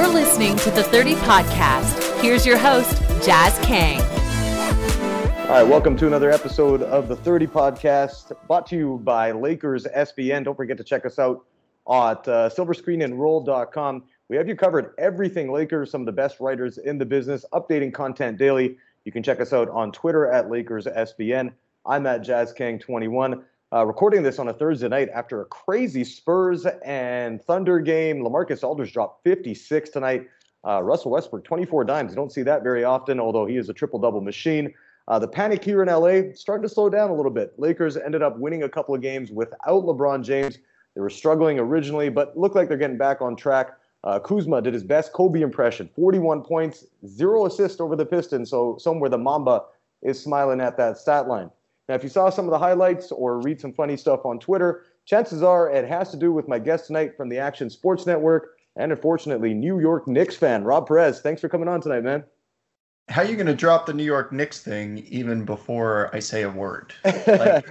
You're listening to The 30 Podcast. Here's your host, Jazz Kang. All right, welcome to another episode of The 30 Podcast, brought to you by Lakers SBN. Don't forget to check us out at silverscreenandroll.com. We have you covered everything Lakers, some of the best writers in the business, updating content daily. You can check us out on Twitter at Lakers SBN. I'm at JazzKang21. Recording this on a Thursday night after a crazy Spurs and Thunder game. LaMarcus Aldridge dropped 56 tonight. Russell Westbrook, 24 dimes. You don't see that very often, although he is a triple-double machine. The panic here in L.A. starting to slow down a little bit. Lakers ended up winning a couple of games without LeBron James. They were struggling originally, but look like they're getting back on track. Kuzma did his best Kobe impression. 41 points, 0 assists over the Pistons, so somewhere the Mamba is smiling at that stat line. Now, if you saw some of the highlights or read some funny stuff on Twitter, chances are it has to do with my guest tonight from the Action Sports Network and, unfortunately, New York Knicks fan, Rob Perez. Thanks for coming on tonight, man. How are you going to drop the New York Knicks thing even before I say a word? Like,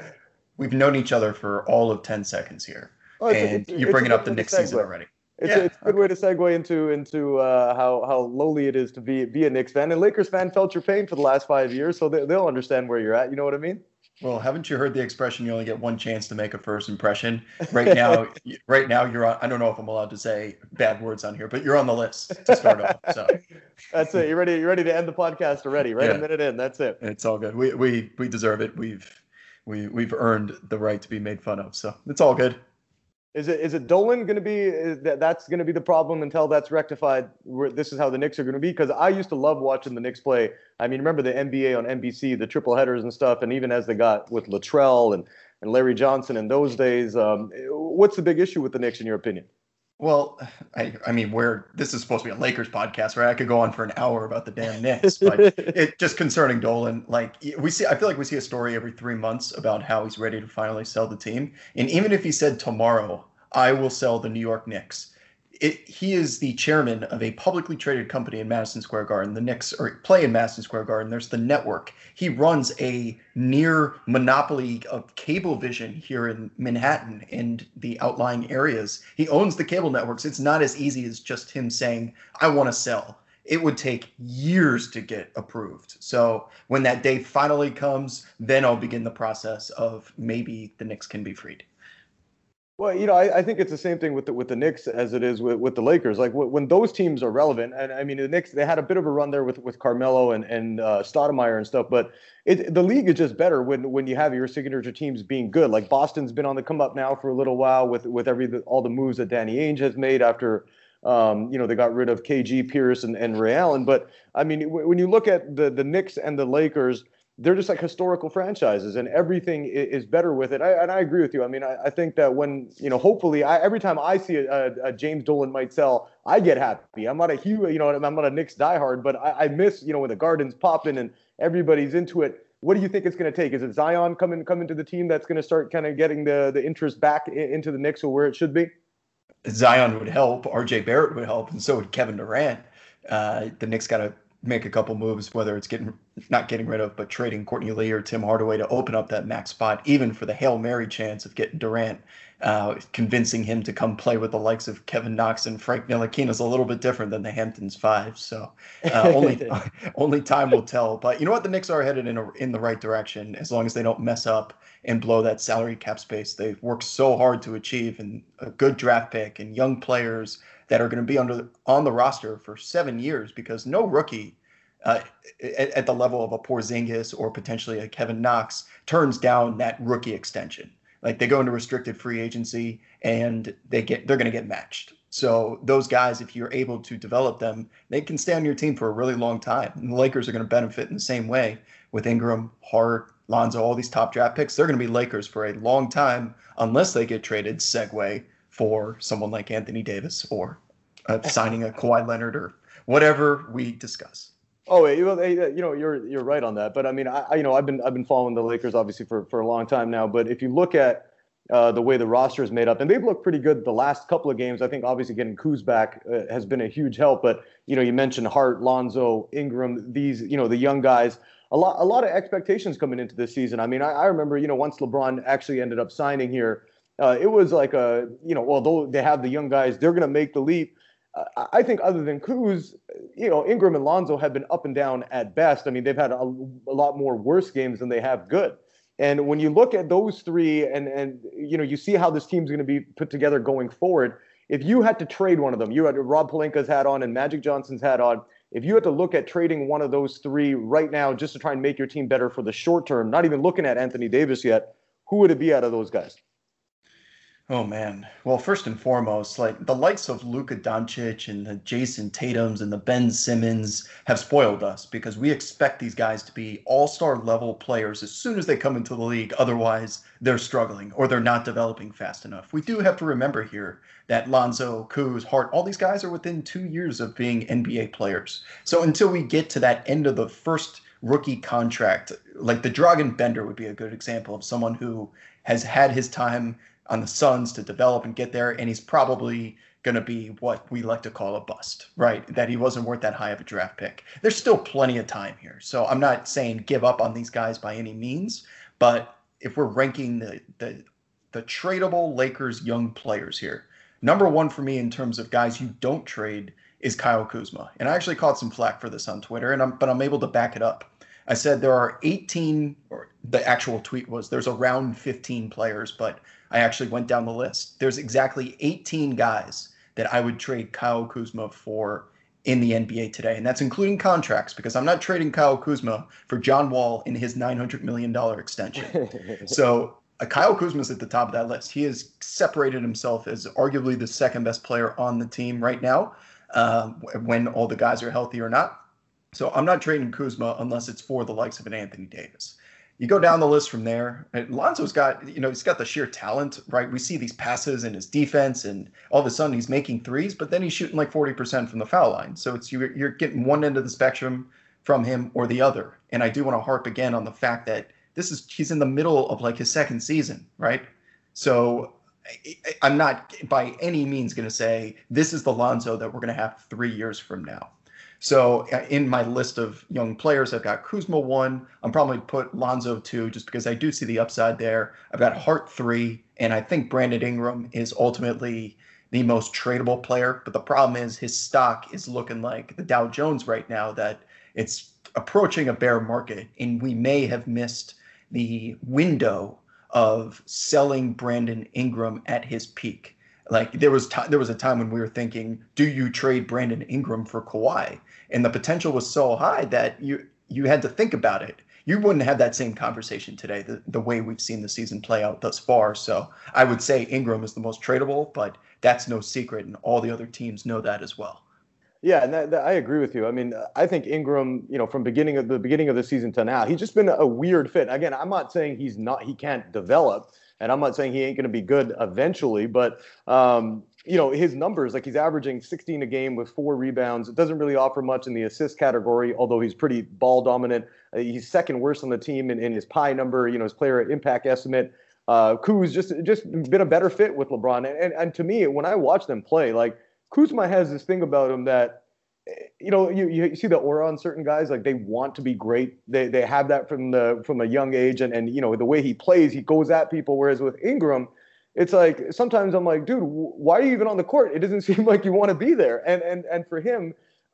we've known each other for all of 10 seconds here, and you're bringing up the Knicks season already. It's a good way to segue into how lowly it is to be a Knicks fan. And Lakers fan felt your pain for the last 5 years, so they'll understand where you're at. You know what I mean? Well, haven't you heard the expression, you only get one chance to make a first impression? Right now, you're on, I don't know if I'm allowed to say bad words on here, but you're on the list to start off. So. That's it. You're ready to end the podcast already, right? Yeah. A minute in, that's it. It's all good. We deserve it. We've earned the right to be made fun of, so it's all good. Is it Dolan going to be that's going to be the problem until that's rectified? This is how the Knicks are going to be, because I used to love watching the Knicks play. I mean, remember the NBA on NBC, the triple headers and stuff, and even as they got with Latrell and Larry Johnson in those days. What's the big issue with the Knicks in your opinion? Well, I mean, this is supposed to be a Lakers podcast, right? I could go on for an hour about the damn Knicks, but just concerning Dolan, like I feel like we see a story every 3 months about how he's ready to finally sell the team. And even if he said tomorrow, I will sell the New York Knicks, he is the chairman of a publicly traded company in Madison Square Garden. The Knicks play in Madison Square Garden. There's the network. He runs a near monopoly of cable vision here in Manhattan and the outlying areas. He owns the cable networks. It's not as easy as just him saying, I want to sell. It would take years to get approved. So when that day finally comes, then I'll begin the process of maybe the Knicks can be freed. Well, you know, I think it's the same thing with the Knicks as it is with the Lakers. Like when those teams are relevant, and I mean the Knicks, they had a bit of a run there with Carmelo and Stoudemire and stuff. But the league is just better when you have your signature teams being good. Like Boston's been on the come up now for a little while with all the moves that Danny Ainge has made after. They got rid of KG, Pierce, and Ray Allen. But I mean, when you look at the Knicks and the Lakers, they're just like historical franchises, and everything is better with it. I agree with you. I mean, I think that when, you know, hopefully every time I see a James Dolan might sell, I get happy. I'm not a huge, you know, I'm not a Knicks diehard, but I miss, you know, when the garden's popping and everybody's into it. What do you think it's going to take? Is it Zion coming to the team that's going to start kind of getting the interest back into the Knicks or where it should be? Zion would help. RJ Barrett would help. And so would Kevin Durant. The Knicks got to make a couple moves, whether it's not getting rid of, but trading Courtney Lee or Tim Hardaway to open up that max spot, even for the Hail Mary chance of getting Durant, convincing him to come play with the likes of Kevin Knox and Frank Ntilikina is a little bit different than the Hamptons five. So only time will tell. But you know what? The Knicks are headed in the right direction as long as they don't mess up and blow that salary cap space they've worked so hard to achieve, and a good draft pick and young players that are going to be on the roster for 7 years, because no rookie at the level of a Porzingis or potentially a Kevin Knox turns down that rookie extension. Like, they go into restricted free agency and they're going to get matched. So those guys, if you're able to develop them, they can stay on your team for a really long time. And the Lakers are going to benefit in the same way with Ingram, Hart, Lonzo, all these top draft picks. They're going to be Lakers for a long time unless they get traded, segue, for someone like Anthony Davis or signing a Kawhi Leonard or whatever we discuss. Oh, you know, you're right on that. But I mean, I've been following the Lakers obviously for a long time now. But if you look at the way the roster is made up, and they've looked pretty good the last couple of games. I think obviously getting Kuz back has been a huge help. But you know, you mentioned Hart, Lonzo, Ingram, these, you know, the young guys. A lot of expectations coming into this season. I mean, I remember, you know, once LeBron actually ended up signing here. It was like, although they have the young guys, they're going to make the leap. I think other than Kuz, you know, Ingram and Lonzo have been up and down at best. I mean, they've had a lot more worse games than they have good. And when you look at those three and you know, you see how this team's going to be put together going forward. If you had to trade one of them, you had Rob Pelinka's hat on and Magic Johnson's hat on. If you had to look at trading one of those three right now just to try and make your team better for the short term, not even looking at Anthony Davis yet, who would it be out of those guys? Oh, man. Well, first and foremost, like the likes of Luka Doncic and the Jason Tatums and the Ben Simmons have spoiled us because we expect these guys to be all-star level players as soon as they come into the league. Otherwise, they're struggling or they're not developing fast enough. We do have to remember here that Lonzo, Kuz, Hart, all these guys are within 2 years of being NBA players. So until we get to that end of the first rookie contract, like the Dragan Bender would be a good example of someone who has had his time on the Suns to develop and get there, and he's probably going to be what we like to call a bust, right? That he wasn't worth that high of a draft pick. There's still plenty of time here. So I'm not saying give up on these guys by any means, but if we're ranking the tradable Lakers young players here, number one for me in terms of guys you don't trade is Kyle Kuzma. And I actually caught some flack for this on Twitter, and I'm able to back it up. I said there are 18, or the actual tweet was there's around 15 players, but I actually went down the list. There's exactly 18 guys that I would trade Kyle Kuzma for in the NBA today. And that's including contracts, because I'm not trading Kyle Kuzma for John Wall in his $900 million extension. So Kyle Kuzma's at the top of that list. He has separated himself as arguably the second best player on the team right now, when all the guys are healthy or not. So I'm not trading Kuzma unless it's for the likes of an Anthony Davis. You go down the list from there. Lonzo's got, you know, he's got the sheer talent, right? We see these passes and his defense, and all of a sudden he's making threes, but then he's shooting like 40% from the foul line. So it's you're getting one end of the spectrum from him or the other. And I do want to harp again on the fact that he's in the middle of like his second season, right? So I'm not by any means going to say this is the Lonzo that we're going to have 3 years from now. So in my list of young players, I've got Kuzma 1. I'm probably put Lonzo 2 just because I do see the upside there. I've got Hart 3, and I think Brandon Ingram is ultimately the most tradable player. But the problem is his stock is looking like the Dow Jones right now, that it's approaching a bear market, and we may have missed the window of selling Brandon Ingram at his peak. Like there was a time when we were thinking, do you trade Brandon Ingram for Kawhi? And the potential was so high that you had to think about it. You wouldn't have that same conversation today, the way we've seen the season play out thus far. So I would say Ingram is the most tradable, but that's no secret, and all the other teams know that as well. Yeah, and I agree with you. I mean, I think Ingram, you know, from the beginning of the season to now, he's just been a weird fit. Again, I'm not saying he can't develop. And I'm not saying he ain't going to be good eventually, but, you know, his numbers, like he's averaging 16 a game with 4 rebounds. It doesn't really offer much in the assist category, although he's pretty ball dominant. He's second worst on the team in his PI number, you know, his player impact estimate. Kuz just been a better fit with LeBron. And to me, when I watch them play, like Kuzma has this thing about him that, you know, you see the aura on certain guys, like they want to be great. They have that from a young age, and you know, the way he plays, he goes at people. Whereas with Ingram, it's like sometimes I'm like, dude, why are you even on the court? It doesn't seem like you want to be there. And for him,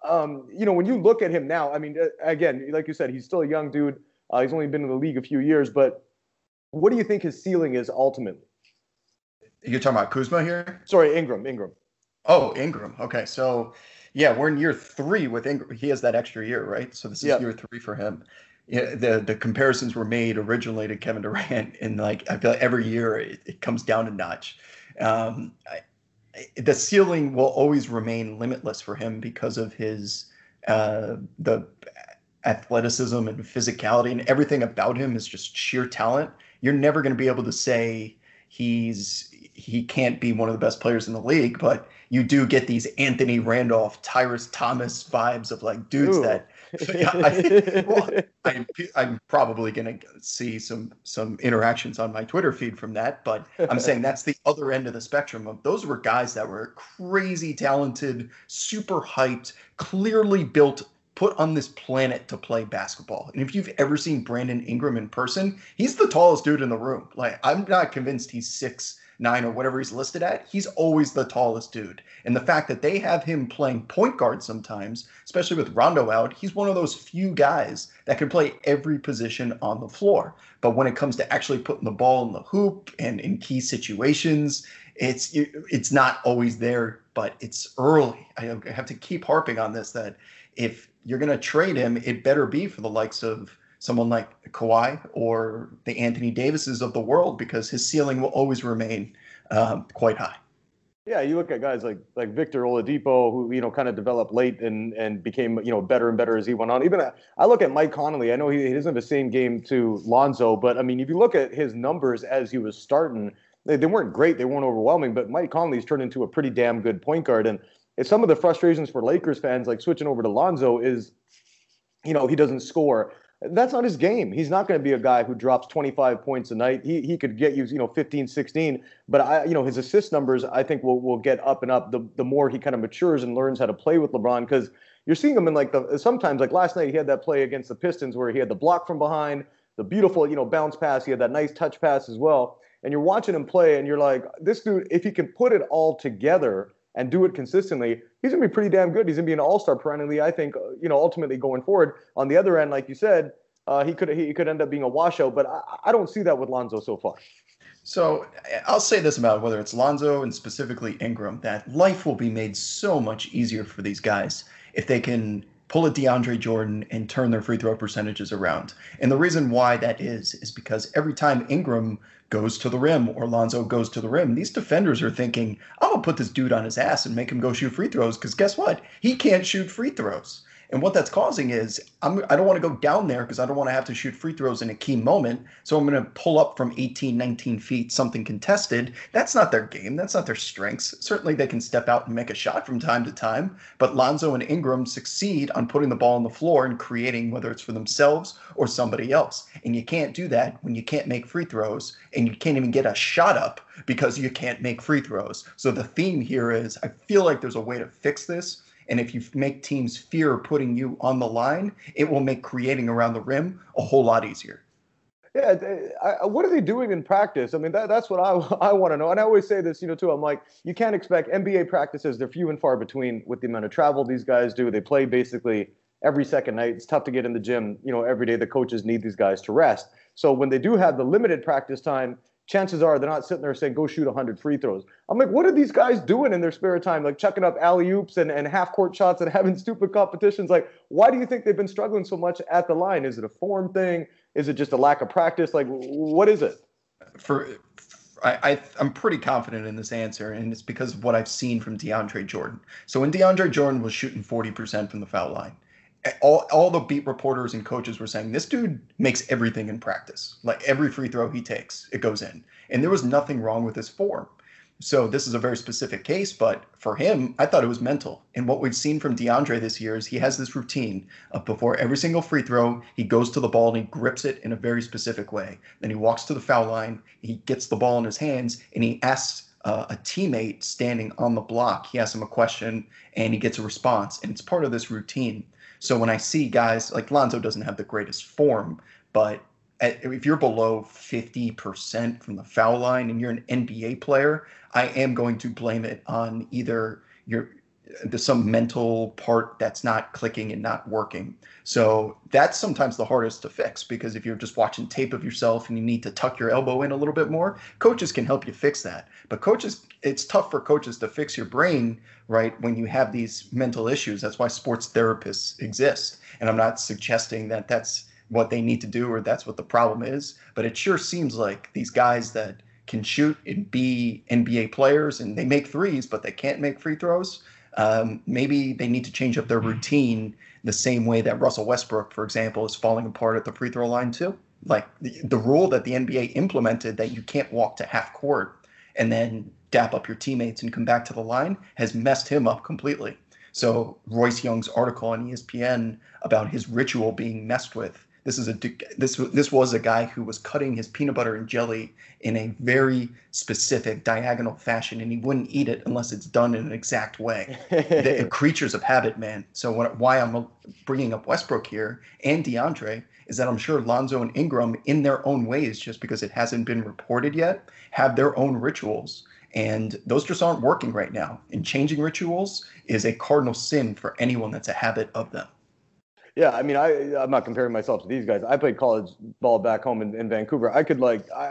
you know, when you look at him now, I mean, again, like you said, he's still a young dude. He's only been in the league a few years, but what do you think his ceiling is ultimately? You're talking about Kuzma here? Sorry, Ingram. Oh, Ingram. Okay, so. Yeah, we're in year 3 with Ingram. He has that extra year, right? So this is year 3 for him. Yeah, the comparisons were made originally to Kevin Durant, and like I feel like every year it comes down a notch. The ceiling will always remain limitless for him because of his the athleticism and physicality, and everything about him is just sheer talent. You're never going to be able to say he can't be one of the best players in the league, but you do get these Anthony Randolph, Tyrese Thomas vibes of like dudes. Ooh. That I'm probably going to see some interactions on my Twitter feed from that, but I'm saying that's the other end of the spectrum of those were guys that were crazy talented, super hyped, clearly built, put on this planet to play basketball. And if you've ever seen Brandon Ingram in person, he's the tallest dude in the room. Like I'm not convinced he's 6 9 or whatever he's listed at, he's always the tallest dude. And the fact that they have him playing point guard sometimes, especially with Rondo out, he's one of those few guys that can play every position on the floor. But when it comes to actually putting the ball in the hoop and in key situations, it's not always there, but it's early. I have to keep harping on this, that if you're going to trade him, it better be for the likes of someone like Kawhi or the Anthony Davises of the world, because his ceiling will always remain quite high. Yeah, you look at guys like Victor Oladipo, who, you know, kind of developed late and became, you know, better and better as he went on. Even I look at Mike Conley. I know he doesn't have the same game to Lonzo, but I mean, if you look at his numbers as he was starting, they weren't great. They weren't overwhelming, but Mike Conley's turned into a pretty damn good point guard. And some of the frustrations for Lakers fans, like switching over to Lonzo, is, you know, he doesn't score. That's not his game. He's not going to be a guy who drops 25 points a night. He could get you, 15, 16. But, his assist numbers, I think, will get up and up the more he kind of matures and learns how to play with LeBron. Because you're seeing him in, sometimes, last night, he had that play against the Pistons where he had the block from behind, the beautiful, bounce pass. He had that nice touch pass as well. And you're watching him play, and you're like, this dude, if he can put it all together and do it consistently, he's going to be pretty damn good. He's going to be an all-star perennially, I think, ultimately going forward. On the other end, like you said, he could end up being a washout, but I don't see that with Lonzo so far. So I'll say this about whether it's Lonzo and specifically Ingram, that life will be made so much easier for these guys if they can pull a DeAndre Jordan and turn their free throw percentages around. And the reason why that is because every time Ingram goes to the rim or Lonzo goes to the rim, these defenders are thinking, I'm going to put this dude on his ass and make him go shoot free throws, because guess what? He can't shoot free throws. And what that's causing is I don't want to go down there because I don't want to have to shoot free throws in a key moment. So I'm going to pull up from 18, 19 feet, something contested. That's not their game. That's not their strengths. Certainly they can step out and make a shot from time to time. But Lonzo and Ingram succeed on putting the ball on the floor and creating, whether it's for themselves or somebody else. And you can't do that when you can't make free throws and you can't even get a shot up because you can't make free throws. So the theme here is I feel like there's a way to fix this. And if you make teams fear putting you on the line, it will make creating around the rim a whole lot easier. Yeah, what are they doing in practice? I mean, that's what I want to know. And I always say this, too. I'm like, you can't expect NBA practices. They're few and far between with the amount of travel these guys do. They play basically every second night. It's tough to get in the gym, every day. The coaches need these guys to rest. So when they do have the limited practice time, chances are they're not sitting there saying, go shoot 100 free throws. I'm like, what are these guys doing in their spare time? Like chucking up alley-oops and half-court shots and having stupid competitions. Like, why do you think they've been struggling so much at the line? Is it a form thing? Is it just a lack of practice? Like, what is it? I'm pretty confident in this answer, and it's because of what I've seen from DeAndre Jordan. So when DeAndre Jordan was shooting 40% from the foul line, all the beat reporters and coaches were saying, this dude makes everything in practice. Like every free throw he takes, it goes in. And there was nothing wrong with his form. So this is a very specific case, but for him, I thought it was mental. And what we've seen from DeAndre this year is he has this routine of before every single free throw, he goes to the ball and he grips it in a very specific way. Then he walks to the foul line, he gets the ball in his hands, and he asks a teammate standing on the block. He asks him a question and he gets a response. And it's part of this routine. So when I see guys like Lonzo doesn't have the greatest form, but if you're below 50% from the foul line and you're an NBA player, I am going to blame it on either there's some mental part that's not clicking and not working. So that's sometimes the hardest to fix, because if you're just watching tape of yourself and you need to tuck your elbow in a little bit more, coaches can help you fix that. But it's tough for coaches to fix your brain, right, when you have these mental issues. That's why sports therapists exist. And I'm not suggesting that that's what they need to do or that's what the problem is, but it sure seems like these guys that can shoot and be NBA players and they make threes, but they can't make free throws. Maybe they need to change up their routine the same way that Russell Westbrook, for example, is falling apart at the free throw line too. Like the rule that the NBA implemented that you can't walk to half court and then dap up your teammates and come back to the line has messed him up completely. So Royce Young's article on ESPN about his ritual being messed with This was a guy who was cutting his peanut butter and jelly in a very specific diagonal fashion, and he wouldn't eat it unless it's done in an exact way. They're creatures of habit, man. So why I'm bringing up Westbrook here and DeAndre is that I'm sure Lonzo and Ingram, in their own ways, just because it hasn't been reported yet, have their own rituals. And those just aren't working right now. And changing rituals is a cardinal sin for anyone that's a habit of them. Yeah, I mean, I'm not comparing myself to these guys. I played college ball back home in Vancouver. I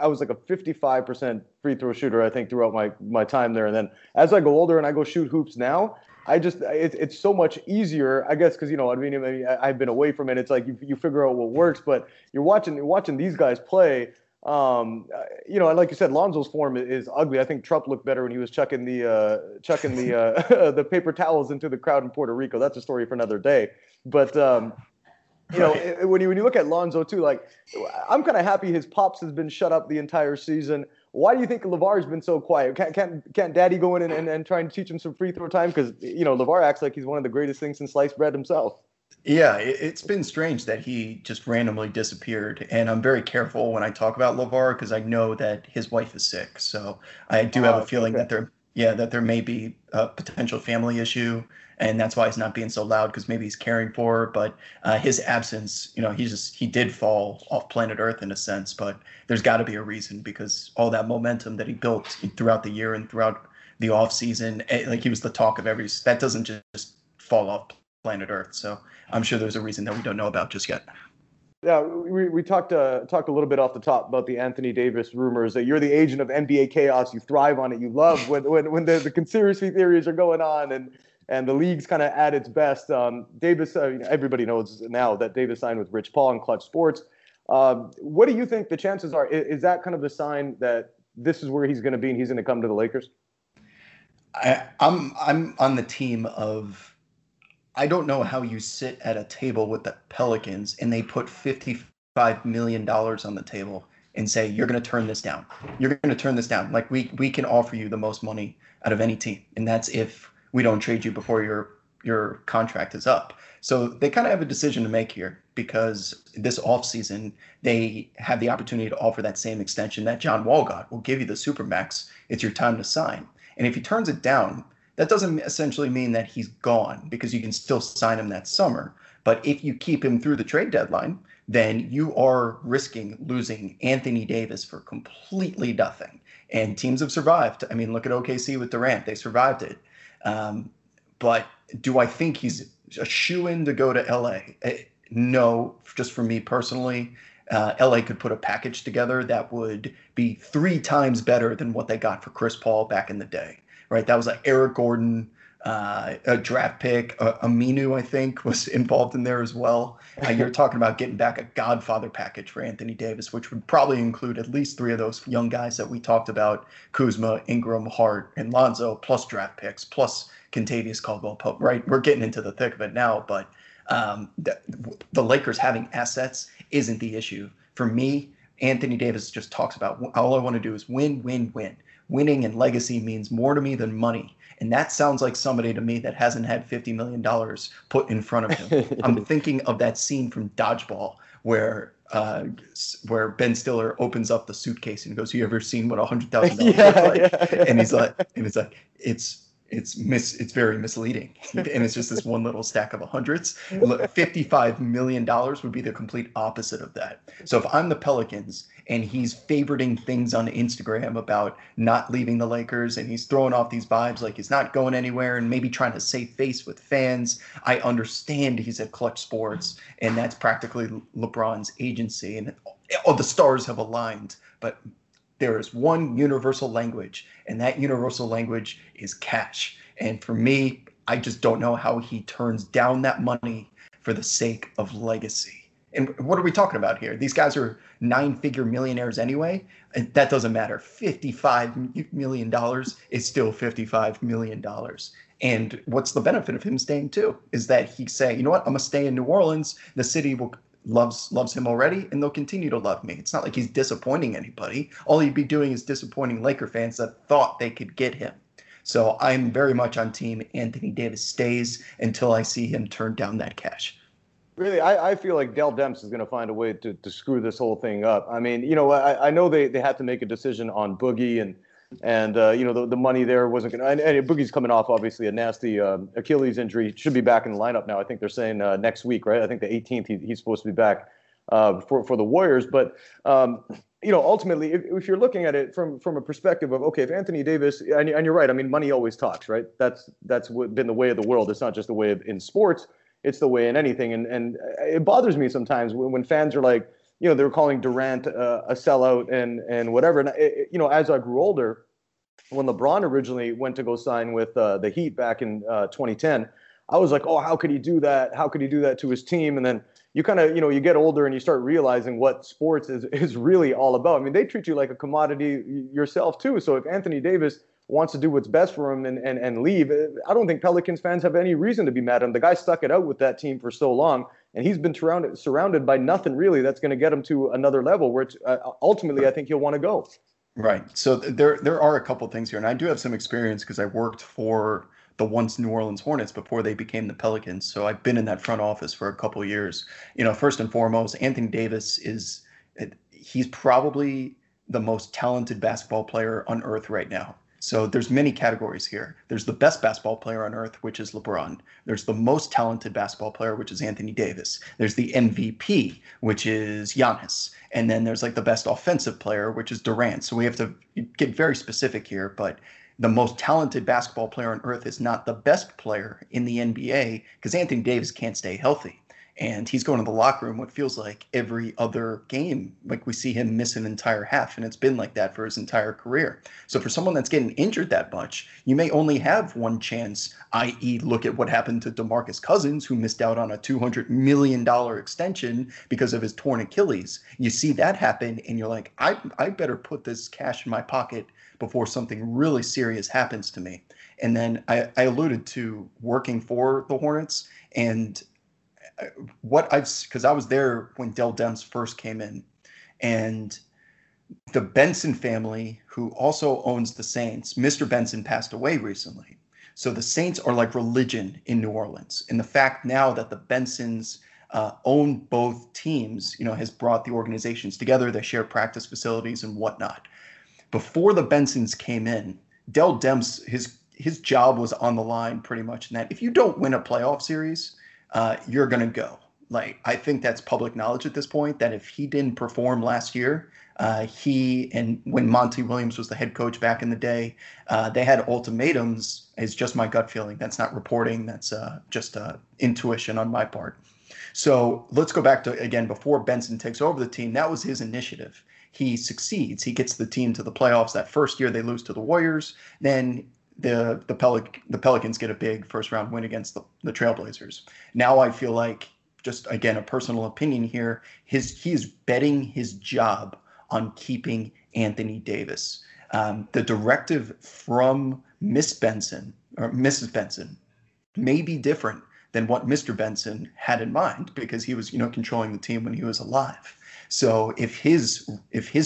was like a 55% free throw shooter, I think, throughout my time there. And then as I go older and I go shoot hoops now, it's so much easier, I guess, because, you know, I mean, I've been away from it. It's like you figure out what works, but you're watching these guys play. You know, like you said, Lonzo's form is ugly. I think Trump looked better when he was chucking the the paper towels into the crowd in Puerto Rico. That's a story for another day. But you know, when you look at Lonzo too, like, I'm kind of happy his pops has been shut up the entire season. Why do you think Lavar's been so quiet? Can't Daddy go in and try and teach him some free throw time? Because, you know, Lavar acts like he's one of the greatest things since sliced bread himself. Yeah, it's been strange that he just randomly disappeared. And I'm very careful when I talk about Lavar because I know that his wife is sick. So I do have a feeling that there may be a potential family issue. And that's why he's not being so loud, because maybe he's caring for her. But his absence, you know, he did fall off planet Earth in a sense. But there's got to be a reason, because all that momentum that he built throughout the year and throughout the off season, like, he was the talk of every. That doesn't just fall off planet Earth. So I'm sure there's a reason that we don't know about just yet. Yeah, we talked a little bit off the top about the Anthony Davis rumors, that you're the agent of NBA chaos. You thrive on it. You love when the conspiracy theories are going on and the league's kind of at its best. Davis, everybody knows now that Davis signed with Rich Paul and Clutch Sports. What do you think the chances are? Is that kind of the sign that this is where he's going to be and he's going to come to the Lakers? I'm on the team of, I don't know how you sit at a table with the Pelicans and they put $55 million on the table and say, you're going to turn this down. You're going to turn this down. Like, we can offer you the most money out of any team. And that's if we don't trade you before your contract is up. So they kind of have a decision to make here, because this offseason, they have the opportunity to offer that same extension that John Wall got. We'll give you the Supermax. It's your time to sign. And if he turns it down, that doesn't essentially mean that he's gone, because you can still sign him that summer. But if you keep him through the trade deadline, then you are risking losing Anthony Davis for completely nothing. And teams have survived. I mean, look at OKC with Durant. They survived it. But do I think he's a shoo-in to go to L.A.? No, just for me personally. L.A. could put a package together that would be 3 times better than what they got for Chris Paul back in the day. Right, that was like Eric Gordon, a draft pick, Aminu, I think, was involved in there as well. You're talking about getting back a Godfather package for Anthony Davis, which would probably include at least 3 of those young guys that we talked about, Kuzma, Ingram, Hart, and Lonzo, plus draft picks, plus Kentavious Caldwell-Pope, right? We're getting into the thick of it now, but the Lakers having assets isn't the issue. For me, Anthony Davis just talks about, all I want to do is win, win, win. Winning and legacy means more to me than money. And that sounds like somebody to me that hasn't had $50 million put in front of him. I'm thinking of that scene from Dodgeball where Ben Stiller opens up the suitcase and goes, you ever seen what $100,000 looks like? Yeah. And he's like, it's very misleading. And it's just this one little stack of hundreds. $55 million would be the complete opposite of that. So if I'm the Pelicans and he's favoriting things on Instagram about not leaving the Lakers, and he's throwing off these vibes like he's not going anywhere and maybe trying to save face with fans, I understand he's at Clutch Sports, and that's practically LeBron's agency, and all the stars have aligned. But there is one universal language, and that universal language is cash. And for me, I just don't know how he turns down that money for the sake of legacy. And what are we talking about here? These guys are 9-figure millionaires anyway. And that doesn't matter. $55 million is still $55 million. And what's the benefit of him staying too? Is that he say, you know what, I'm going to stay in New Orleans. The city loves him already, and they'll continue to love me. It's not like he's disappointing anybody. All he'd be doing is disappointing Laker fans that thought they could get him. So I'm very much on team Anthony Davis stays until I see him turn down that cash. Really, I feel like Dell Demps is going to find a way to screw this whole thing up. I mean, you know, I know they had to make a decision on Boogie and you know, the money there wasn't going to – and Boogie's coming off, obviously, a nasty Achilles injury. Should be back in the lineup now. I think they're saying next week, right? I think the 18th he's supposed to be back for the Warriors. But, you know, ultimately, if you're looking at it from a perspective of, okay, if Anthony Davis – and you're right. I mean, money always talks, right? That's been the way of the world. It's not just the way in sports. It's the way in anything. And it bothers me sometimes when fans are like, you know, they were calling Durant a sellout and whatever. And, you know, as I grew older, when LeBron originally went to go sign with the Heat back in 2010, I was like, oh, how could he do that? How could he do that to his team? And then you kind of, you know, you get older and you start realizing what sports is really all about. I mean, they treat you like a commodity yourself, too. So if Anthony Davis wants to do what's best for him and leave, I don't think Pelicans fans have any reason to be mad at him. The guy stuck it out with that team for so long, and he's been surrounded by nothing really that's going to get him to another level, where ultimately I think he'll want to go. Right. So there are a couple things here, and I do have some experience because I worked for the once New Orleans Hornets before they became the Pelicans. So I've been in that front office for a couple of years. You know, first and foremost, Anthony Davis he's probably the most talented basketball player on earth right now. So there's many categories here. There's the best basketball player on earth, which is LeBron. There's the most talented basketball player, which is Anthony Davis. There's the MVP, which is Giannis. And then there's like the best offensive player, which is Durant. So we have to get very specific here, but the most talented basketball player on earth is not the best player in the NBA because Anthony Davis can't stay healthy. And he's going to the locker room what feels like every other game. Like we see him miss an entire half, and it's been like that for his entire career. So for someone that's getting injured that much, you may only have one chance, i.e. look at what happened to DeMarcus Cousins, who missed out on a $200 million extension because of his torn Achilles. You see that happen, and you're like, I better put this cash in my pocket before something really serious happens to me. And then I alluded to working for the Hornets, and because I was there when Dell Demps first came in, and the Benson family, who also owns the Saints, Mr. Benson passed away recently. So the Saints are like religion in New Orleans. And the fact now that the Bensons own both teams, you know, has brought the organizations together. They share practice facilities and whatnot. Before the Bensons came in, Dell Demps, his job was on the line pretty much, in that if you don't win a playoff series, you're going to go. Like, I think that's public knowledge at this point, that if he didn't perform last year, when Monty Williams was the head coach back in the day, they had ultimatums. It's just my gut feeling. That's not reporting. That's just intuition on my part. So let's go back to, again, before Benson takes over the team, that was his initiative. He succeeds. He gets the team to the playoffs. That first year they lose to the Warriors. Then the Pelicans get a big first round win against the Trailblazers. Now I feel like, just again, a personal opinion here, he's betting his job on keeping Anthony Davis. The directive from Mrs. Benson may be different than what Mr. Benson had in mind, because he was, you know, controlling the team when he was alive. So if his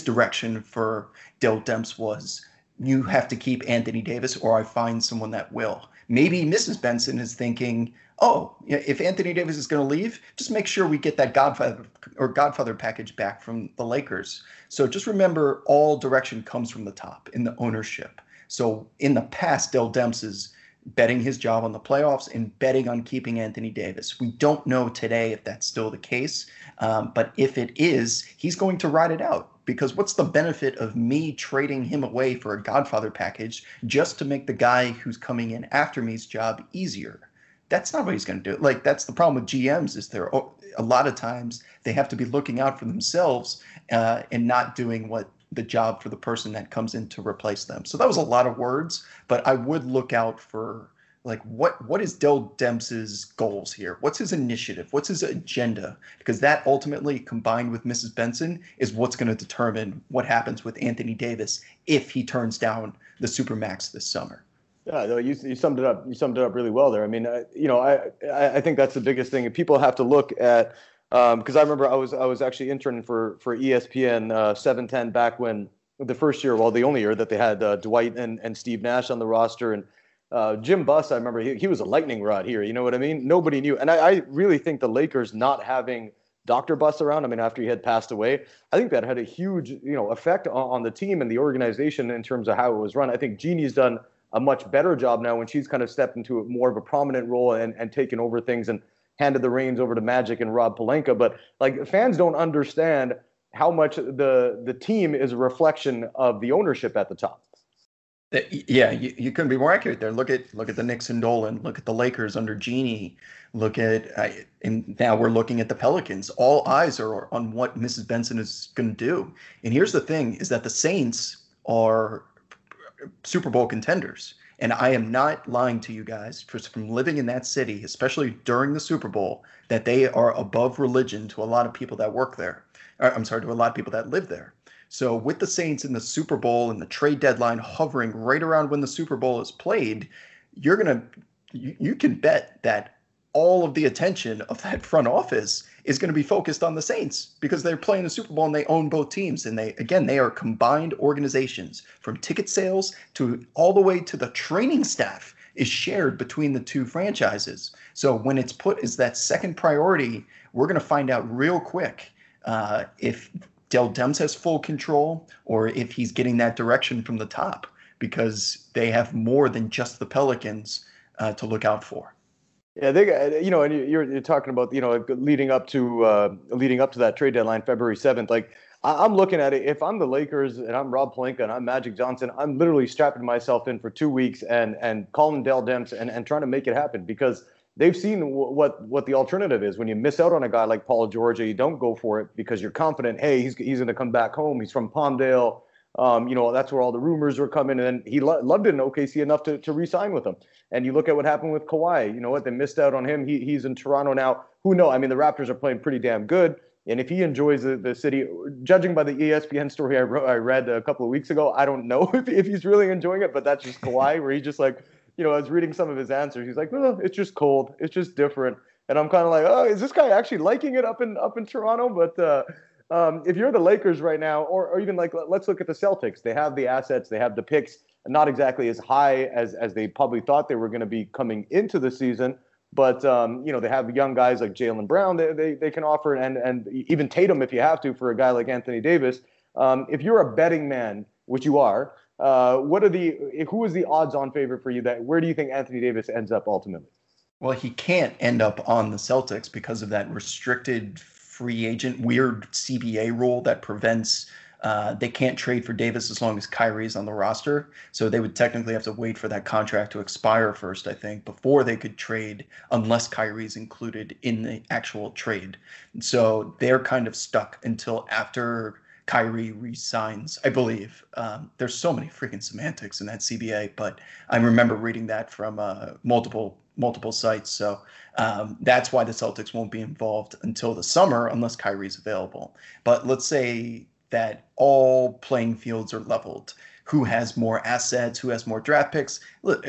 direction for Dell Demps was, you have to keep Anthony Davis or I find someone that will. Maybe Mrs. Benson is thinking, oh, if Anthony Davis is going to leave, just make sure we get that Godfather package back from the Lakers. So just remember, all direction comes from the top in the ownership. So in the past, Dell Demps is betting his job on the playoffs and betting on keeping Anthony Davis. We don't know today if that's still the case, but if it is, he's going to ride it out. Because what's the benefit of me trading him away for a Godfather package just to make the guy who's coming in after me's job easier? That's not what he's going to do. Like, that's the problem with GMs, is they're a lot of times they have to be looking out for themselves and not doing what the job for the person that comes in to replace them. So that was a lot of words, but I would look out for, like, what is Dell Demps's goals here? What's his initiative? What's his agenda? Because that ultimately, combined with Mrs. Benson, is what's going to determine what happens with Anthony Davis if he turns down the Supermax this summer. Yeah, you summed it up. You summed it up really well there. I mean, I think that's the biggest thing. People have to look at, because I remember I was actually interning for ESPN 710 back when the first year, well, the only year that they had Dwight and Steve Nash on the roster, and Jim Buss, I remember he was a lightning rod here. You know what I mean? Nobody knew. And I really think the Lakers not having Dr. Buss around, I mean, after he had passed away, I think that had a huge, you know, effect on the team and the organization in terms of how it was run. I think Jeannie's done a much better job now when she's kind of stepped into more of a prominent role and taken over things and handed the reins over to Magic and Rob Pelinka. But like, fans don't understand how much the team is a reflection of the ownership at the top. Yeah, you couldn't be more accurate there. Look at the Knicks and Dolan. Look at the Lakers under Jeannie. Look at and now we're looking at the Pelicans. All eyes are on what Mrs. Benson is going to do. And here's the thing: is that the Saints are Super Bowl contenders, and I am not lying to you guys from living in that city, especially during the Super Bowl, that they are above religion to a lot of people that work there. I'm sorry, to a lot of people that live there. So with the Saints in the Super Bowl and the trade deadline hovering right around when the Super Bowl is played, you can bet that all of the attention of that front office is going to be focused on the Saints because they're playing the Super Bowl and they own both teams. And they are combined organizations, from ticket sales to all the way to the training staff is shared between the two franchises. So when it's put as that second priority, we're going to find out real quick if Dell Demps has full control, or if he's getting that direction from the top, because they have more than just the Pelicans to look out for. Yeah, they, you know, and you're talking about, you know, leading up to that trade deadline, February 7th. Like, I'm looking at it. If I'm the Lakers and I'm Rob Pelinka and I'm Magic Johnson, I'm literally strapping myself in for 2 weeks and calling Dell Demps and trying to make it happen, because they've seen what the alternative is when you miss out on a guy like Paul George. You don't go for it because you're confident, hey, he's going to come back home. He's from Palmdale. You know, that's where all the rumors were coming. And he loved it in OKC enough to re-sign with him. And you look at what happened with Kawhi. You know what? They missed out on him. He's in Toronto now. Who knows? I mean, the Raptors are playing pretty damn good. And if he enjoys the city, judging by the ESPN story I read a couple of weeks ago, I don't know if he's really enjoying it, but that's just Kawhi, where he just like, you know, I was reading some of his answers. He's like, no, it's just cold. It's just different. And I'm kind of like, oh, is this guy actually liking it up in Toronto? But if you're the Lakers right now, or even like, let's look at the Celtics. They have the assets. They have the picks. Not exactly as high as they probably thought they were going to be coming into the season. But, you know, they have young guys like Jaylen Brown they can offer, and even Tatum if you have to, for a guy like Anthony Davis. If you're a betting man, which you are, who is the odds-on favorite for you? Where do you think Anthony Davis ends up ultimately? Well, he can't end up on the Celtics because of that restricted free agent, weird CBA rule that prevents they can't trade for Davis as long as Kyrie's on the roster. So they would technically have to wait for that contract to expire first, I think, before they could trade, unless Kyrie's included in the actual trade. So they're kind of stuck until after Kyrie resigns, I believe. There's so many freaking semantics in that CBA, but I remember reading that from multiple sites. So that's why the Celtics won't be involved until the summer, unless Kyrie's available. But let's say that all playing fields are leveled. Who has more assets? Who has more draft picks? Look,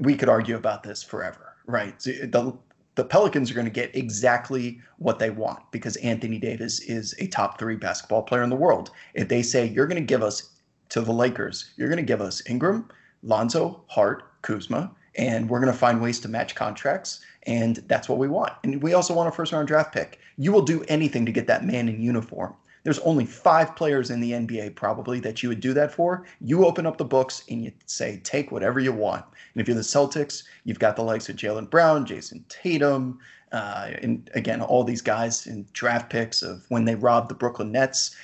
we could argue about this forever, right? So the Pelicans are going to get exactly what they want, because Anthony Davis is a top 3 basketball player in the world. If they say, you're going to give us, to the Lakers, you're going to give us Ingram, Lonzo, Hart, Kuzma, and we're going to find ways to match contracts, and that's what we want. And we also want a first-round draft pick. You will do anything to get that man in uniform. There's only 5 players in the NBA probably that you would do that for. You open up the books and you say, take whatever you want. And if you're the Celtics, you've got the likes of Jaylen Brown, Jason Tatum, and again, all these guys in draft picks of when they robbed the Brooklyn Nets.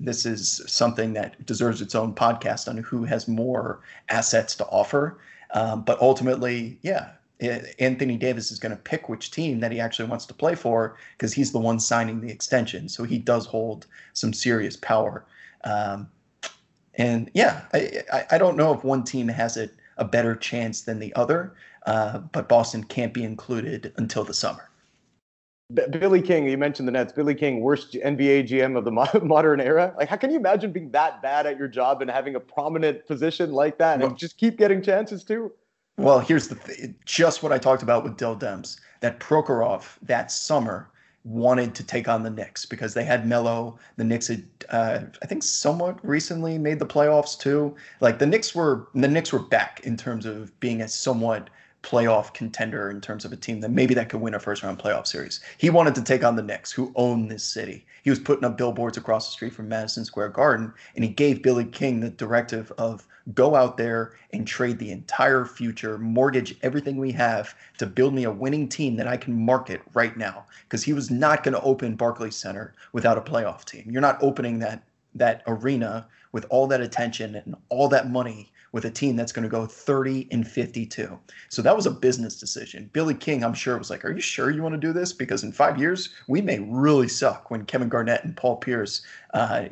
This is something that deserves its own podcast on who has more assets to offer. But ultimately, yeah, Anthony Davis is going to pick which team that he actually wants to play for, because he's the one signing the extension. So he does hold some serious power. And yeah, I don't know if one team has a better chance than the other, but Boston can't be included until the summer. Billy King, you mentioned the Nets. Billy King, worst NBA GM of the modern era. Like, how can you imagine being that bad at your job and having a prominent position like that and just keep getting chances too? Well, here's just what I talked about with Dell Demps, that Prokhorov that summer wanted to take on the Knicks because they had Melo. The Knicks had, I think, somewhat recently made the playoffs too. Like the Knicks were back in terms of being a somewhat playoff contender in terms of a team that maybe that could win a first-round playoff series. He wanted to take on the Knicks, who own this city. He was putting up billboards across the street from Madison Square Garden, and he gave Billy King the directive of go out there and trade the entire future, mortgage everything we have to build me a winning team that I can market right now. Because he was not going to open Barclays Center without a playoff team. You're not opening that arena with all that attention and all that money with a team that's going to go 30-52. So that was a business decision. Billy King, I'm sure, was like, are you sure you want to do this? Because in 5 years, we may really suck when Kevin Garnett and Paul Pierce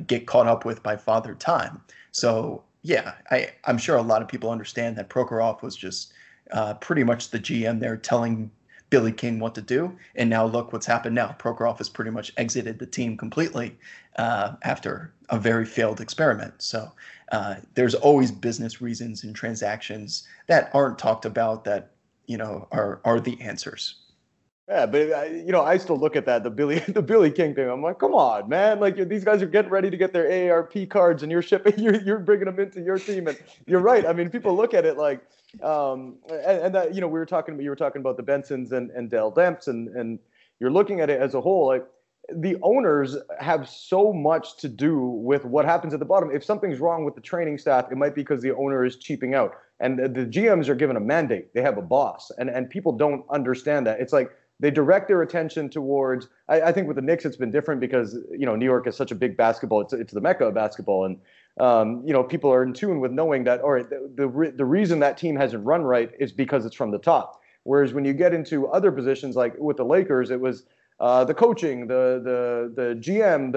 get caught up with by Father Time. So, yeah, I'm sure a lot of people understand that Prokhorov was just pretty much the GM there telling Billy King what to do. And now look what's happened now. Prokhorov has pretty much exited the team completely after a very failed experiment. So there's always business reasons and transactions that aren't talked about that, you know, are the answers. Yeah, but I still look at that, the Billy King thing. I'm like, come on, man! Like these guys are getting ready to get their AARP cards, and you're bringing them into your team. And you're right. I mean, people look at it like, and that you were talking about the Bensons and Dell Demps, and you're looking at it as a whole. Like the owners have so much to do with what happens at the bottom. If something's wrong with the training staff, it might be because the owner is cheaping out, and the GMs are given a mandate. They have a boss, and people don't understand that. It's like they direct their attention towards. I think with the Knicks, it's been different because New York is such a big basketball. It's the mecca of basketball, and people are in tune with knowing that. All right, the reason that team hasn't run right is because it's from the top. Whereas when you get into other positions, like with the Lakers, it was the coaching, the GM,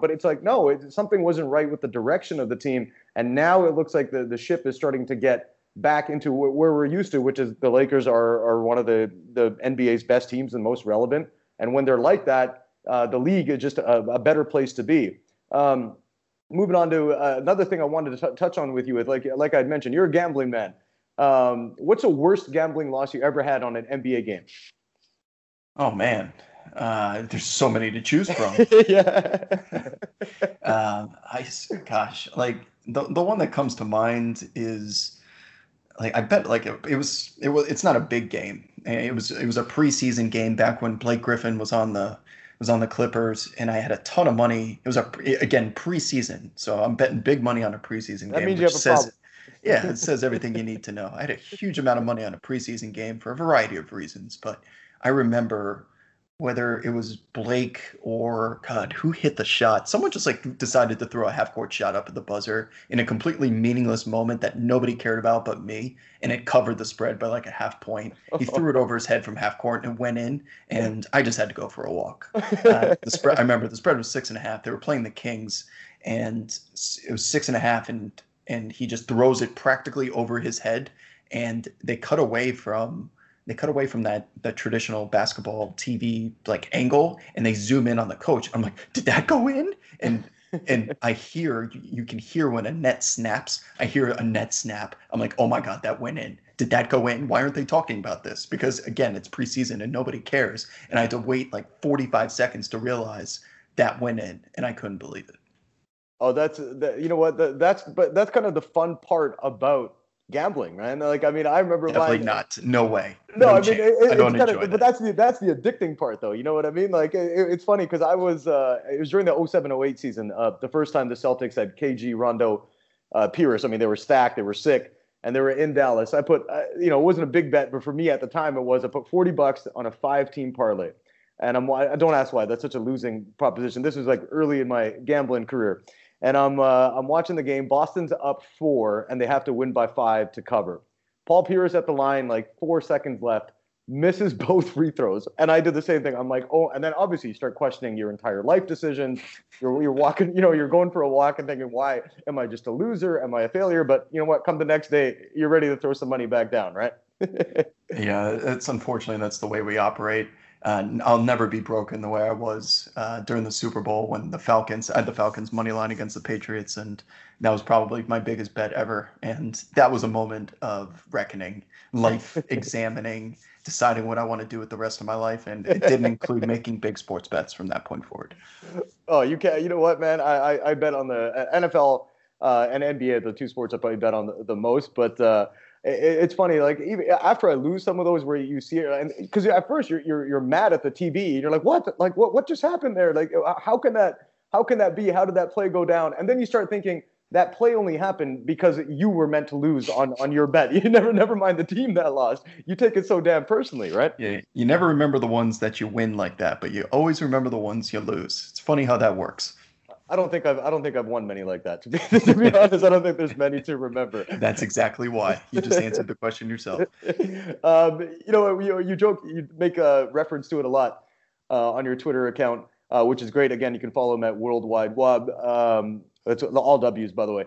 But it's like something wasn't right with the direction of the team, and now it looks like the ship is starting to get back into where we're used to, which is the Lakers are one of the NBA's best teams and most relevant. And when they're like that, the league is just a better place to be. Moving on to another thing I wanted to touch on with you is, like I had mentioned, you're a gambling man. What's the worst gambling loss you ever had on an NBA game? Oh, man. There's so many to choose from. Yeah. The one that comes to mind is... Like I bet, like it was. It's not a big game. It was a preseason game back when Blake Griffin was on the Clippers, and I had a ton of money. It was preseason, so I'm betting big money on a preseason game. That means you have a problem. Yeah, it says everything you need to know. I had a huge amount of money on a preseason game for a variety of reasons, but I remember whether it was Blake or who hit the shot. Someone just decided to throw a half court shot up at the buzzer in a completely meaningless moment that nobody cared about but me. And it covered the spread by a half point. He threw it over his head from half court and it went in. And I just had to go for a walk. I remember the spread was 6.5. They were playing the Kings and it was 6.5. And he just throws it practically over his head. And they cut away from the traditional basketball TV angle, and they zoom in on the coach. I'm like, did that go in? And I hear, you can hear when a net snaps. I hear a net snap. I'm like, oh my God, that went in. Did that go in? Why aren't they talking about this? Because again, it's preseason and nobody cares. And I had to wait 45 seconds to realize that went in, and I couldn't believe it. Oh, that's kind of the fun part about gambling, right? I remember definitely mine. Not. No way. No, I mean, I don't enjoy it. But that's the addicting part, though. You know what I mean? It's funny because I was it was during the 2007-08 season, the first time the Celtics had KG, Rondo, Pierce. I mean, they were stacked, they were sick, and they were in Dallas. I put, it wasn't a big bet, but for me at the time it was. I put $40 on a 5-team parlay, and I don't ask why. That's such a losing proposition. This was early in my gambling career. And I'm watching the game. Boston's up 4, and they have to win by 5 to cover. Paul Pierce at the line, 4 seconds left, misses both free throws. And I did the same thing. I'm like, oh, and then obviously you start questioning your entire life decisions. You're walking, you're going for a walk and thinking, why am I just a loser? Am I a failure? But you know what? Come the next day, you're ready to throw some money back down, right? Yeah, that's unfortunately the way we operate. I'll never be broken the way I was during the Super Bowl when I had the Falcons money line against the Patriots, and that was probably my biggest bet ever. And that was a moment of reckoning, life examining, deciding what I want to do with the rest of my life, and it didn't include making big sports bets from that point forward. Oh, you can. You know what, man? I bet on the NFL and NBA, the two sports I probably bet on the most, but. It's funny, like even after I lose some of those, where you see it, and because at first you're mad at the TV, and you're like, what? Like what just happened there? Like how can that be? How did that play go down? And then you start thinking that play only happened because you were meant to lose on your bet. You never mind the team that lost. You take it so damn personally, right? Yeah, you never remember the ones that you win like that, but you always remember the ones you lose. It's funny how that works. I don't think I've won many like that. To be honest, I don't think there's many to remember. That's exactly why. You just answered the question yourself. You joke, you make a reference to it a lot on your Twitter account, which is great. Again, you can follow him at Worldwide Wob. That's all W's, by the way.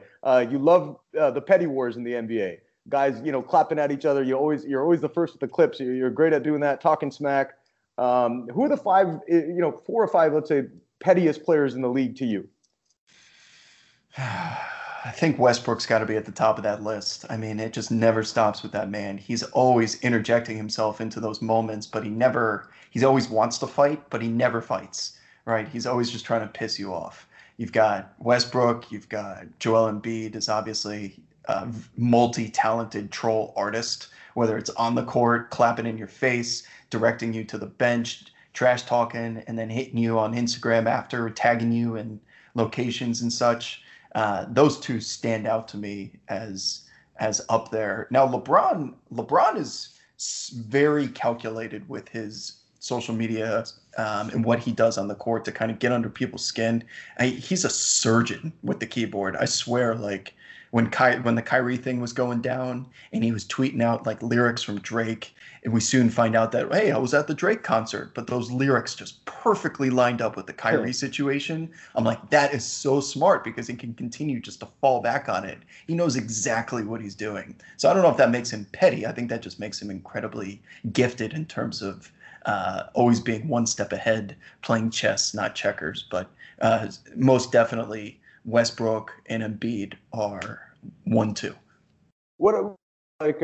You love the petty wars in the NBA. Guys, clapping at each other. You're always the first with the clips. You're great at doing that, talking smack. Who are the four or five, let's say, pettiest players in the league to you? I think Westbrook's got to be at the top of that list. I mean, it just never stops with that man. He's always interjecting himself into those moments, but he always wants to fight, but he never fights, right? He's always just trying to piss you off. You've got Westbrook, you've got Joel Embiid is obviously a multi-talented troll artist, whether it's on the court, clapping in your face, directing you to the bench, trash talking, and then hitting you on Instagram after, tagging you in locations and such. Those two stand out to me as up there. Now, LeBron is very calculated with his social media and what he does on the court to kind of get under people's skin. He's a surgeon with the keyboard. I swear, like when the Kyrie thing was going down and he was tweeting out like lyrics from Drake, and we soon find out that, hey, I was at the Drake concert, but those lyrics just perfectly lined up with the Kyrie situation. I'm like, that is so smart because he can continue just to fall back on it. He knows exactly what he's doing. So I don't know if that makes him petty. I think that just makes him incredibly gifted in terms of always being one step ahead, playing chess, not checkers. But most definitely Westbrook and Embiid are 1-2. What like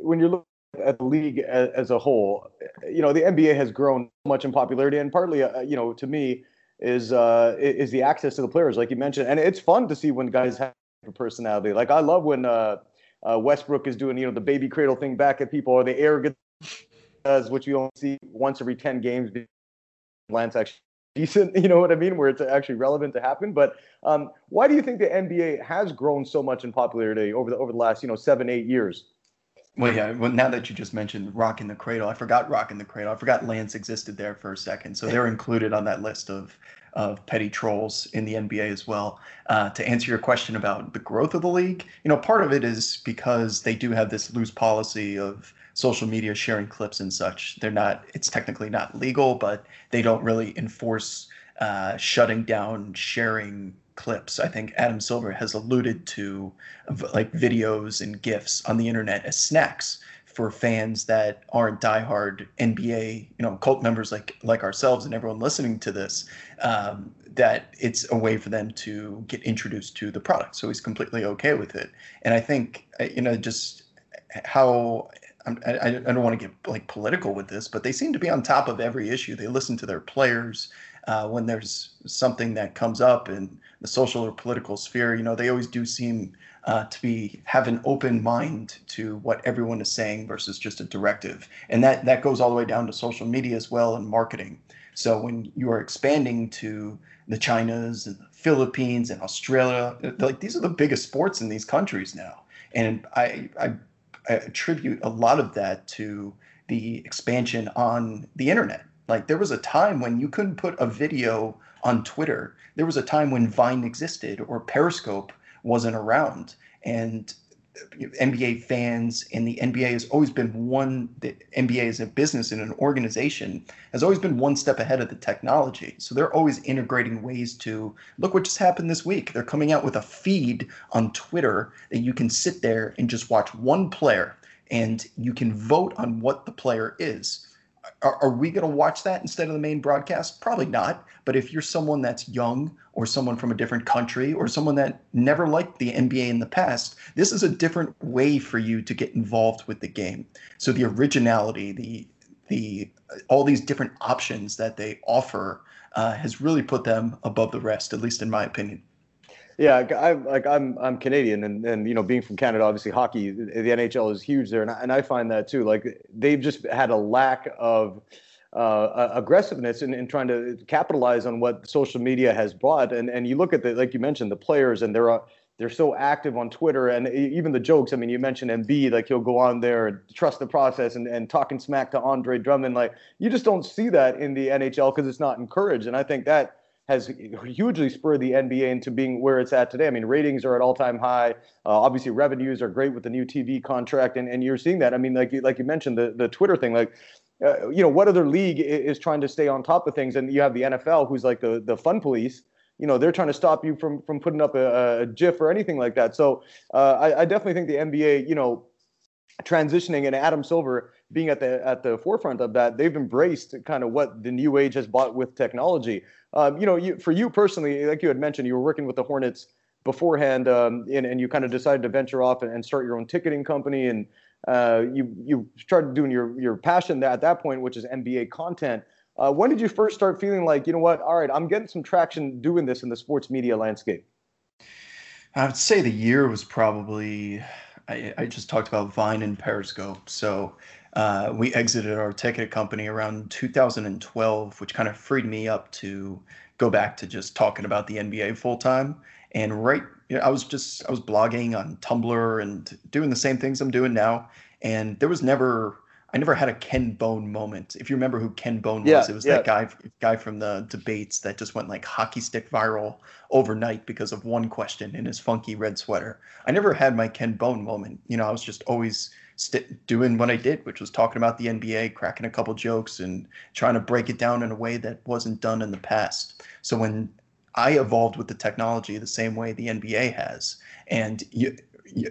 when you're looking at the league as a whole, the NBA has grown much in popularity, and partly, to me, is the access to the players, like you mentioned, and it's fun to see when guys have a personality. Like I love when Westbrook is doing, the baby cradle thing back at people, or the arrogant, which you only see once every 10 games. Lance actually. Decent, you know what I mean, where it's actually relevant to happen. But why do you think the NBA has grown so much in popularity over the last 7-8 years? Well, yeah. Well, now that you just mentioned rocking the cradle, I forgot rocking the cradle. I forgot Lance existed there for a second. So they're included on that list of petty trolls in the NBA as well. To answer your question about the growth of the league, part of it is because they do have this loose policy of social media sharing clips and such. It's technically not legal, but they don't really enforce shutting down sharing clips. I think Adam Silver has alluded to like videos and GIFs on the internet as snacks for fans that aren't diehard NBA, cult members like ourselves and everyone listening to this, that it's a way for them to get introduced to the product. So he's completely okay with it. And I think, just how... I don't want to get like political with this, but they seem to be on top of every issue. They listen to their players when there's something that comes up in the social or political sphere. They always do seem to have an open mind to what everyone is saying versus just a directive. And that goes all the way down to social media as well and marketing. So when you are expanding to the Chinas and the Philippines and Australia, like these are the biggest sports in these countries now. And I attribute a lot of that to the expansion on the internet. Like there was a time when you couldn't put a video on Twitter. There was a time when Vine existed or Periscope wasn't around. And NBA fans and the NBA has always been the NBA as a business and an organization has always been one step ahead of the technology. So they're always integrating ways to look what just happened this week. They're coming out with a feed on Twitter that you can sit there and just watch one player and you can vote on what the player is. Are we going to watch that instead of the main broadcast? Probably not. But if you're someone that's young or someone from a different country or someone that never liked the NBA in the past, this is a different way for you to get involved with the game. So the originality, the all these different options that they offer has really put them above the rest, at least in my opinion. Yeah, I'm Canadian, and you know, being from Canada, obviously hockey, the NHL is huge there, and I find that too. Like, they've just had a lack of aggressiveness in trying to capitalize on what social media has brought. And you look at the, like you mentioned, the players, and they're so active on Twitter, and even the jokes. I mean, you mentioned Embiid, like he'll go on there and trust the process and talking smack to Andre Drummond. Like, you just don't see that in the NHL because it's not encouraged, and I think that has hugely spurred the NBA into being where it's at today. I mean, ratings are at all-time high. Obviously, revenues are great with the new TV contract, and you're seeing that. I mean, like you mentioned, the Twitter thing, like, you know, what other league is trying to stay on top of things? And you have the NFL, who's like the fun police. You know, they're trying to stop you from putting up a GIF or anything like that. So I definitely think the NBA, you know, transitioning, and Adam Silver being at the forefront of that, they've embraced kind of what the new age has bought with technology. You know, for you personally, like you had mentioned, you were working with the Hornets beforehand, and you kind of decided to venture off and start your own ticketing company, and you started doing your passion at that point, which is NBA content. When did you first start feeling like, you know what, all right, I'm getting some traction doing this in the sports media landscape? I would say the year was probably, I just talked about Vine and Periscope, so we exited our ticket company around 2012, which kind of freed me up to go back to just talking about the NBA full time. And right, you know, I was blogging on Tumblr and doing the same things I'm doing now. And there was I never had a Ken Bone moment. If you remember who Ken Bone was, it was that guy from the debates that just went like hockey stick viral overnight because of one question in his funky red sweater. I never had my Ken Bone moment. You know, I was just always doing what I did, which was talking about the NBA, cracking a couple jokes and trying to break it down in a way that wasn't done in the past. So when I evolved with the technology the same way the NBA has, and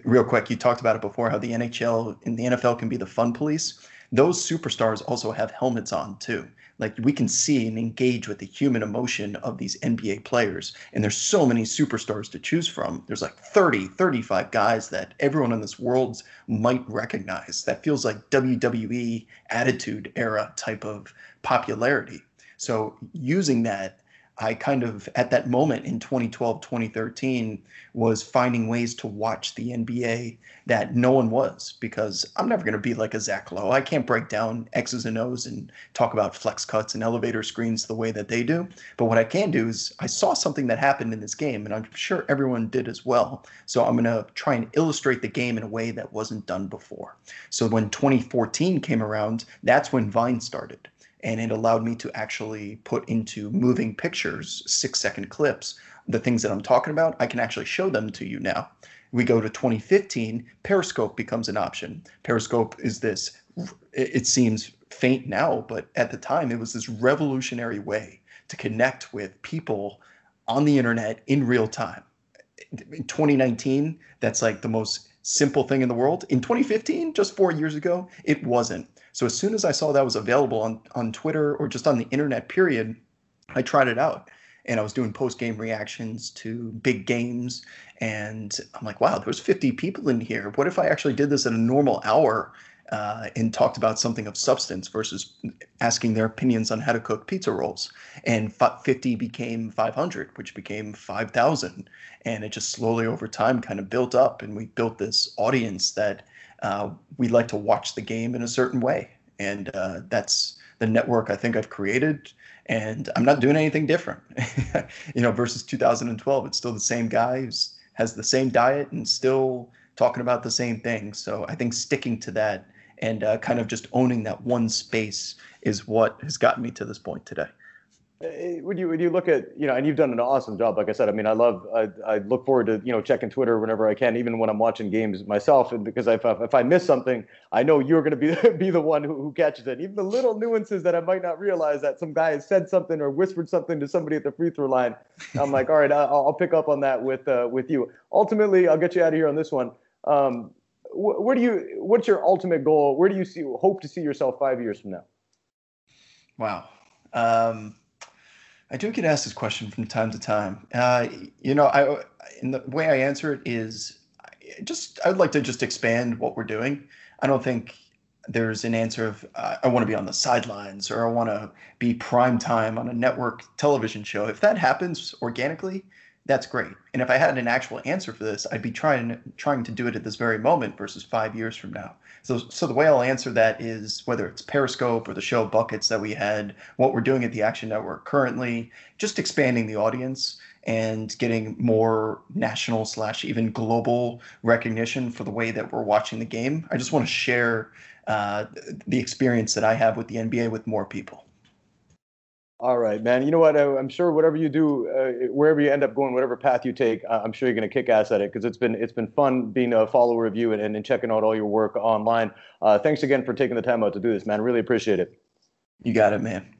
real quick, you talked about it before, how the NHL and the NFL can be the fun police. Those superstars also have helmets on too. Like, we can see and engage with the human emotion of these NBA players. And there's so many superstars to choose from. There's like 30, 35 guys that everyone in this world might recognize. That feels like WWE Attitude Era type of popularity. So using that, I kind of, at that moment in 2012, 2013, was finding ways to watch the NBA that no one was, because I'm never going to be like a Zach Lowe. I can't break down X's and O's and talk about flex cuts and elevator screens the way that they do. But what I can do is I saw something that happened in this game, and I'm sure everyone did as well. So I'm going to try and illustrate the game in a way that wasn't done before. So when 2014 came around, that's when Vine started. And it allowed me to actually put into moving pictures, 6-second clips, the things that I'm talking about. I can actually show them to you now. We go to 2015, Periscope becomes an option. Periscope is this, it seems faint now, but at the time it was this revolutionary way to connect with people on the internet in real time. In 2019, that's like the most simple thing in the world. In 2015, just 4 years ago, it wasn't. So as soon as I saw that was available on Twitter or just on the internet period, I tried it out. And I was doing post-game reactions to big games. And I'm like, wow, there's 50 people in here. What if I actually did this at a normal hour and talked about something of substance versus asking their opinions on how to cook pizza rolls? And 50 became 500, which became 5,000. And it just slowly over time kind of built up. And we built this audience that we like to watch the game in a certain way. And that's the network I think I've created. And I'm not doing anything different, you know, versus 2012. It's still the same guy who has the same diet and still talking about the same thing. So I think sticking to that and kind of just owning that one space is what has gotten me to this point today. Would you look at, you know, and you've done an awesome job, like I said. I mean, I look forward to, you know, checking Twitter whenever I can, even when I'm watching games myself, and because if I miss something, I know you're going to be the one who catches it. Even the little nuances that I might not realize, that some guy has said something or whispered something to somebody at the free throw line, I'm like, all right, I'll pick up on that with you. Ultimately, I'll get you out of here on this one. What's your ultimate goal? Where do you hope to see yourself 5 years from now? Wow. I do get asked this question from time to time. In the way I answer it is I'd like to just expand what we're doing. I don't think there's an answer of I want to be on the sidelines or I want to be prime time on a network television show. If that happens organically, that's great. And if I had an actual answer for this, I'd be trying to do it at this very moment versus 5 years from now. So the way I'll answer that is whether it's Periscope or the show buckets that we had, what we're doing at the Action Network currently, just expanding the audience and getting more national / even global recognition for the way that we're watching the game. I just want to share the experience that I have with the NBA with more people. All right, man. You know what? I'm sure whatever you do, wherever you end up going, whatever path you take, I'm sure you're going to kick ass at it because it's been fun being a follower of you and checking out all your work online. Thanks again for taking the time out to do this, man. Really appreciate it. You got it, man.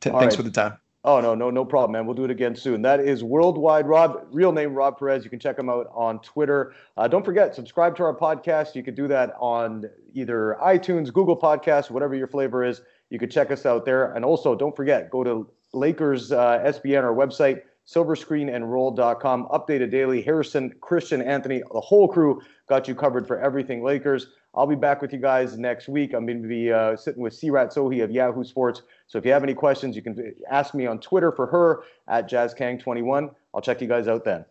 Thanks for the time. Oh, no problem, man. We'll do it again soon. That is Worldwide Rob, real name Rob Perez. You can check him out on Twitter. Don't forget, subscribe to our podcast. You can do that on either iTunes, Google Podcasts, whatever your flavor is. You can check us out there. And also, don't forget, go to Lakers SBN, our website, silverscreenandroll.com. Updated daily. Harrison, Christian, Anthony, the whole crew got you covered for everything Lakers. I'll be back with you guys next week. I'm going to be sitting with Sirat Sohi of Yahoo Sports. So if you have any questions, you can ask me on Twitter for her at JazzKang21. I'll check you guys out then.